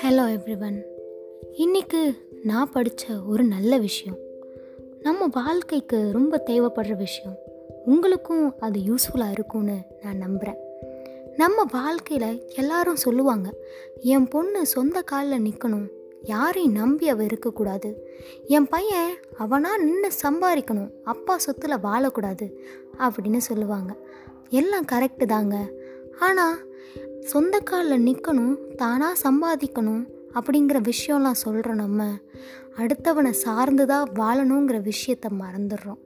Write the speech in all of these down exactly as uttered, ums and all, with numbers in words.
Hello everyone, இன்றைக்கு நான் படித்த ஒரு நல்ல விஷயம், நம்ம வாழ்க்கைக்கு ரொம்ப தேவைப்படுற விஷயம். உங்களுக்கும் அது யூஸ்ஃபுல்லாக இருக்கும்னு நான் நம்புகிறேன். நம்ம வாழ்க்கையில் எல்லாரும் சொல்லுவாங்க, என் பொண்ணு சொந்த காலில் நிற்கணும், யாரையும் நம்பி அவள் இருக்கக்கூடாது, என் பையன் அவனாக நின்று சம்பாதிக்கணும், அப்பா சொத்தில் வாழக்கூடாது அப்படின்னு சொல்லுவாங்க. எல்லாம் கரெக்டு தாங்க. ஆனால் சொந்த காலில் நிற்கணும், தானாக சம்பாதிக்கணும் அப்படிங்கிற விஷயம்லாம் சொல்கிறோம். நம்ம அடுத்தவனை சார்ந்து தான் வாழணுங்கிற விஷயத்த மறந்துடுறோம்.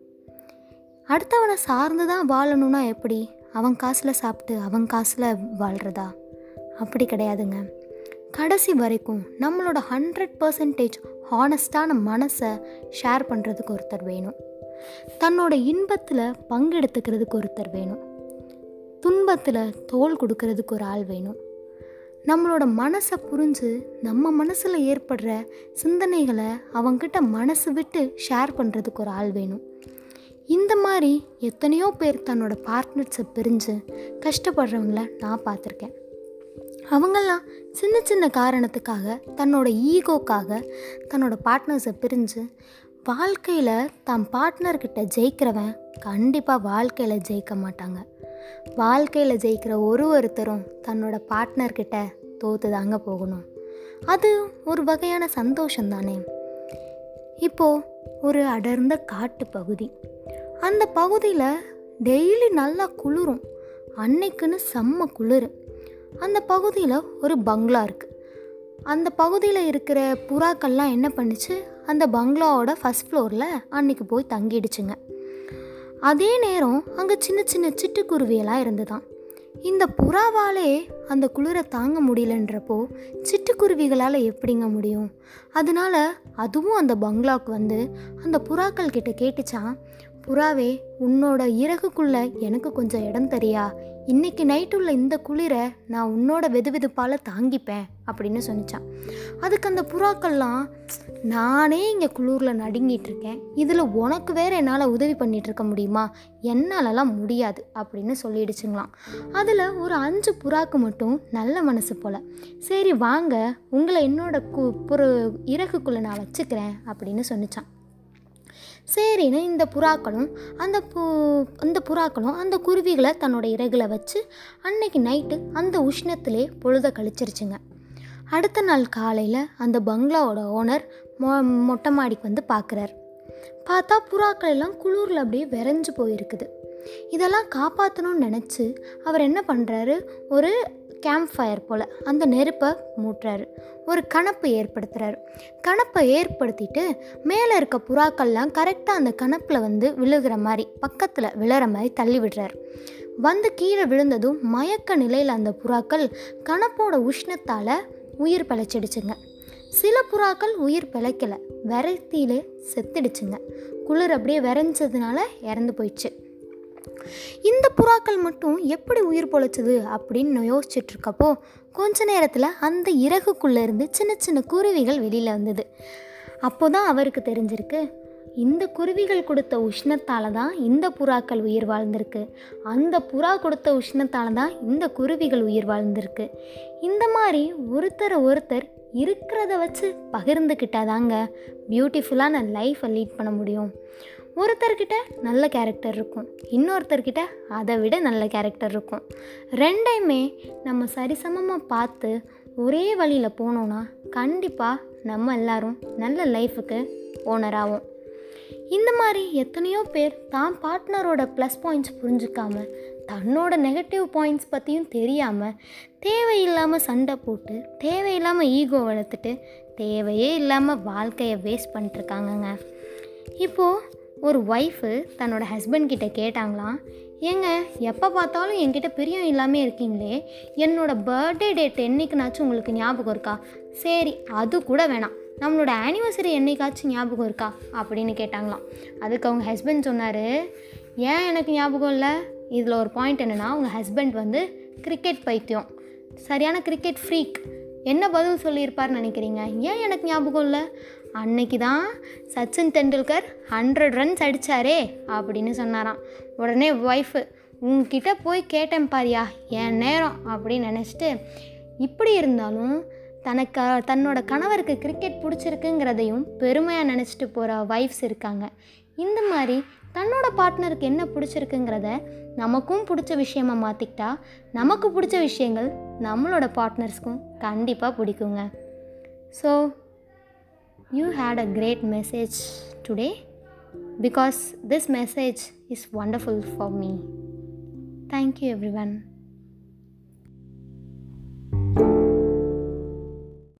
அடுத்தவனை சார்ந்து தான் வாழணும்னா எப்படி? அவன் காசில் சாப்பிட்டு அவன் காசில் வாழ்கிறதா? அப்படி கிடையாதுங்க. கடைசி வரைக்கும் நம்மளோட ஹண்ட்ரட் பர்சன்டேஜ் ஹானஸ்டான மனசை ஷேர் பண்ணுறதுக்கு ஒருத்தர் வேணும், தன்னோட இன்பத்தில் பங்கெடுத்துக்கிறதுக்கு ஒருத்தர் வேணும், துன்பத்தில் தோல் கொடுக்கறதுக்கு ஒரு ஆள் வேணும். நம்மளோட மனசை புரிஞ்சு நம்ம மனசில் ஏற்படுற சிந்தனைகளை அவங்ககிட்ட மனசு விட்டு ஷேர் பண்ணுறதுக்கு ஒரு ஆள் வேணும். இந்த மாதிரி எத்தனையோ பேர் தன்னோட பார்ட்னர்ஸை பிரிஞ்சு கஷ்டப்படுறவங்கள நான் பார்த்துருக்கேன். அவங்கெல்லாம் சின்ன சின்ன காரணத்துக்காக, தன்னோட ஈகோக்காக தன்னோட பார்ட்னர்ஸை பிரிஞ்சு வாழ்க்கையில் தன் பார்ட்னர்கிட்ட ஜெயிக்கிறவன் கண்டிப்பாக வாழ்க்கையில் ஜெயிக்க மாட்டாங்க. வாழ்க்கையில் ஜெயிக்கிற ஒரு ஒருத்தரும் தன்னோட பார்ட்னர்கிட்ட தோற்று தாங்க போகணும். அது ஒரு வகையான சந்தோஷம்தானே. இப்போது ஒரு அடர்ந்த காட்டு பகுதி, அந்த பகுதியில் டெய்லி நல்லா குளிரும், அன்னைக்குன்னு செம்ம குளிர். அந்த பகுதியில் ஒரு பங்களா இருக்குது. அந்த பகுதியில் இருக்கிற புறாக்கள்லாம் என்ன பண்ணிச்சு, அந்த பங்களாவோட ஃபஸ்ட் ஃப்ளோரில் அன்றைக்கி போய் தங்கிடுச்சுங்க. அதே நேரம் அங்கே சின்ன சின்ன சிட்டுக்குருவியெல்லாம் இருந்துதான். இந்த புறாவாலே அந்த குளிரை தாங்க முடியலன்றப்போ சிட்டுக்குருவிகளால் எப்படிங்க முடியும்? அதனால அதுவும் அந்த பங்களாவுக்கு வந்து அந்த புறாக்கள் கிட்ட கேட்டுச்சான், புறாவே உன்னோட இறகுக்குள்ளே எனக்கு கொஞ்சம் இடம் தெரியா, இன்றைக்கி நைட்டுள்ள இந்த குளிரை நான் உன்னோட வெது வெதுப்பால் தாங்கிப்பேன் அப்படின்னு சொன்னிச்சான். அதுக்கு அந்த புறாக்கள்லாம், நானே இங்கே குளிரில் நடுங்கிட்டுருக்கேன், இதில் உனக்கு வேறு என்னால் உதவி பண்ணிகிட்ருக்க முடியுமா, என்னாலலாம் முடியாது அப்படின்னு சொல்லிடுச்சுங்களாம். அதில் ஒரு அஞ்சு புறாக்கு மட்டும் நல்ல மனசு போல், சரி வாங்க உங்களை என்னோட கு புற இறகுக்குள்ளே நான் வச்சுக்கிறேன் அப்படின்னு சொன்னிச்சான். சரின்னு இந்த புறாக்களும் அந்த பூ அந்த புறாக்களும் அந்த குருவிகளை தன்னோட இறகுல வச்சு அன்னைக்கு நைட்டு அந்த உஷ்ணத்திலே பொழுத கழிச்சிருச்சுங்க. அடுத்த நாள் காலையில் அந்த பங்களாவோட ஓனர் மொ மொட்டை மாடிக்கு வந்து பார்க்குறார். பார்த்தா புறாக்கள் எல்லாம் குளூரில் அப்படியே விரைஞ்சு போயிருக்குது. இதெல்லாம் காப்பாற்றணும்னு நினச்சி அவர் என்ன பண்ணுறாரு, ஒரு கேம்ப் ஃபயர் போல் அந்த நெருப்பை மூட்டுறாரு, ஒரு கணப்பை ஏற்படுத்துகிறாரு. கணப்பை ஏற்படுத்திட்டு மேலே இருக்க புறாக்கள்லாம் கரெக்டாக அந்த கணப்பில் வந்து விழுகிற மாதிரி, பக்கத்தில் விழுற மாதிரி தள்ளி விடுறாரு. வந்து கீழே விழுந்ததும் மயக்க நிலையில் அந்த புறாக்கள் கணப்போட உஷ்ணத்தால் உயிர் பிழைச்சிடுச்சுங்க. சில புறாக்கள் உயிர் பிழைக்கலை, விரத்தியிலே செத்துடுச்சுங்க. குளிர் அப்படியே விரைஞ்சதுனால இறந்து போயிடுச்சு. இந்த புறாக்கள் மட்டும் எப்படி உயிர் பொழைச்சது அப்படின்னு யோசிச்சுட்டு இருக்கப்போ கொஞ்ச நேரத்தில் அந்த இறகுக்குள்ளே இருந்து சின்ன சின்ன குருவிகள் வெளியில் வந்தது. அப்போ தான் அவருக்கு தெரிஞ்சிருக்கு, இந்த குருவிகள் கொடுத்த உஷ்ணத்தால் தான் இந்த புறாக்கள் உயிர் வாழ்ந்திருக்கு, அந்த புறா கொடுத்த உஷ்ணத்தால் தான் இந்த குருவிகள் உயிர் வாழ்ந்திருக்கு. இந்த மாதிரி ஒருத்தரை ஒருத்தர் இருக்கிறத வச்சு பகிர்ந்துக்கிட்டாதாங்க பியூட்டிஃபுல்லான லைஃப்பை லீட் பண்ண முடியும். ஒருத்தர்கிட்ட நல்ல கேரக்டர் இருக்கும், இன்னொருத்தர்கிட்ட அதை விட நல்ல கேரக்டர் இருக்கும். ரெண்டையுமே நம்ம சரிசமமாக பார்த்து ஒரே வழியில் போனோன்னா கண்டிப்பாக நம்ம எல்லோரும் நல்ல லைஃபுக்கு ஓனராகும். இந்த மாதிரி எத்தனையோ பேர் தான் பார்ட்னரோட ப்ளஸ் பாயிண்ட்ஸ் புரிஞ்சுக்காமல், தன்னோட நெகட்டிவ் பாயிண்ட்ஸ் பற்றியும் தெரியாமல் தேவையில்லாமல் சண்டை போட்டு, தேவையில்லாமல் ஈகோ வளர்த்துட்டு, தேவையே இல்லாமல் வாழ்க்கையை வேஸ்ட் பண்ணிட்டுருக்காங்கங்க. இப்போது ஒரு ஒய்ஃபு தன்னோட ஹஸ்பண்ட்கிட்ட கேட்டாங்களாம், ஏங்க எப்போ பார்த்தாலும் என்கிட்ட பிரியம் இல்லாமல் இருக்கீங்களே, என்னோடய பர்த்டே டேட் என்றைக்குனாச்சும் உங்களுக்கு ஞாபகம் இருக்கா? சரி அது கூட வேணாம், நம்மளோட ஆனிவர்சரி என்றைக்காச்சும் ஞாபகம் இருக்கா அப்படின்னு கேட்டாங்களாம். அதுக்கு அவங்க ஹஸ்பண்ட் சொன்னார், ஏன் எனக்கு ஞாபகம் இல்லை? இதில் ஒரு பாயிண்ட் என்னென்னா, அவங்க ஹஸ்பண்ட் வந்து கிரிக்கெட் பைத்தியம், சரியான கிரிக்கெட் ஃப்ரீக். என்ன பதில் சொல்லியிருப்பார்னு நினைக்கிறீங்க? ஏன் எனக்கு ஞாபகம் இல்லை, அன்னைக்கு தான் சச்சின் டெண்டுல்கர் ஹண்ட்ரட் ரன்ஸ் அடித்தாரே அப்படின்னு சொன்னாராம். உடனே ஒய்ஃபு, உங்ககிட்ட போய் கேட்டேன் பாரியா என் நேரம் அப்படின்னு நினச்சிட்டு, இப்படி இருந்தாலும் தனக்கு தன்னோட கணவருக்கு கிரிக்கெட் பிடிச்சிருக்குங்கிறதையும் பெருமையாக நினச்சிட்டு போகிற வைஃப்ஸ் இருக்காங்க. இந்த மாதிரி தன்னோட பார்ட்னருக்கு என்ன பிடிச்சிருக்குங்கிறத நமக்கும் பிடிச்ச விஷயமாக மாற்றிக்கிட்டா நமக்கு பிடிச்ச விஷயங்கள் நம்மளோட பார்ட்னர்ஸ்க்கும் கண்டிப்பாக பிடிக்குங்க. So you had a great message today because this message is wonderful for me. Thank you everyone.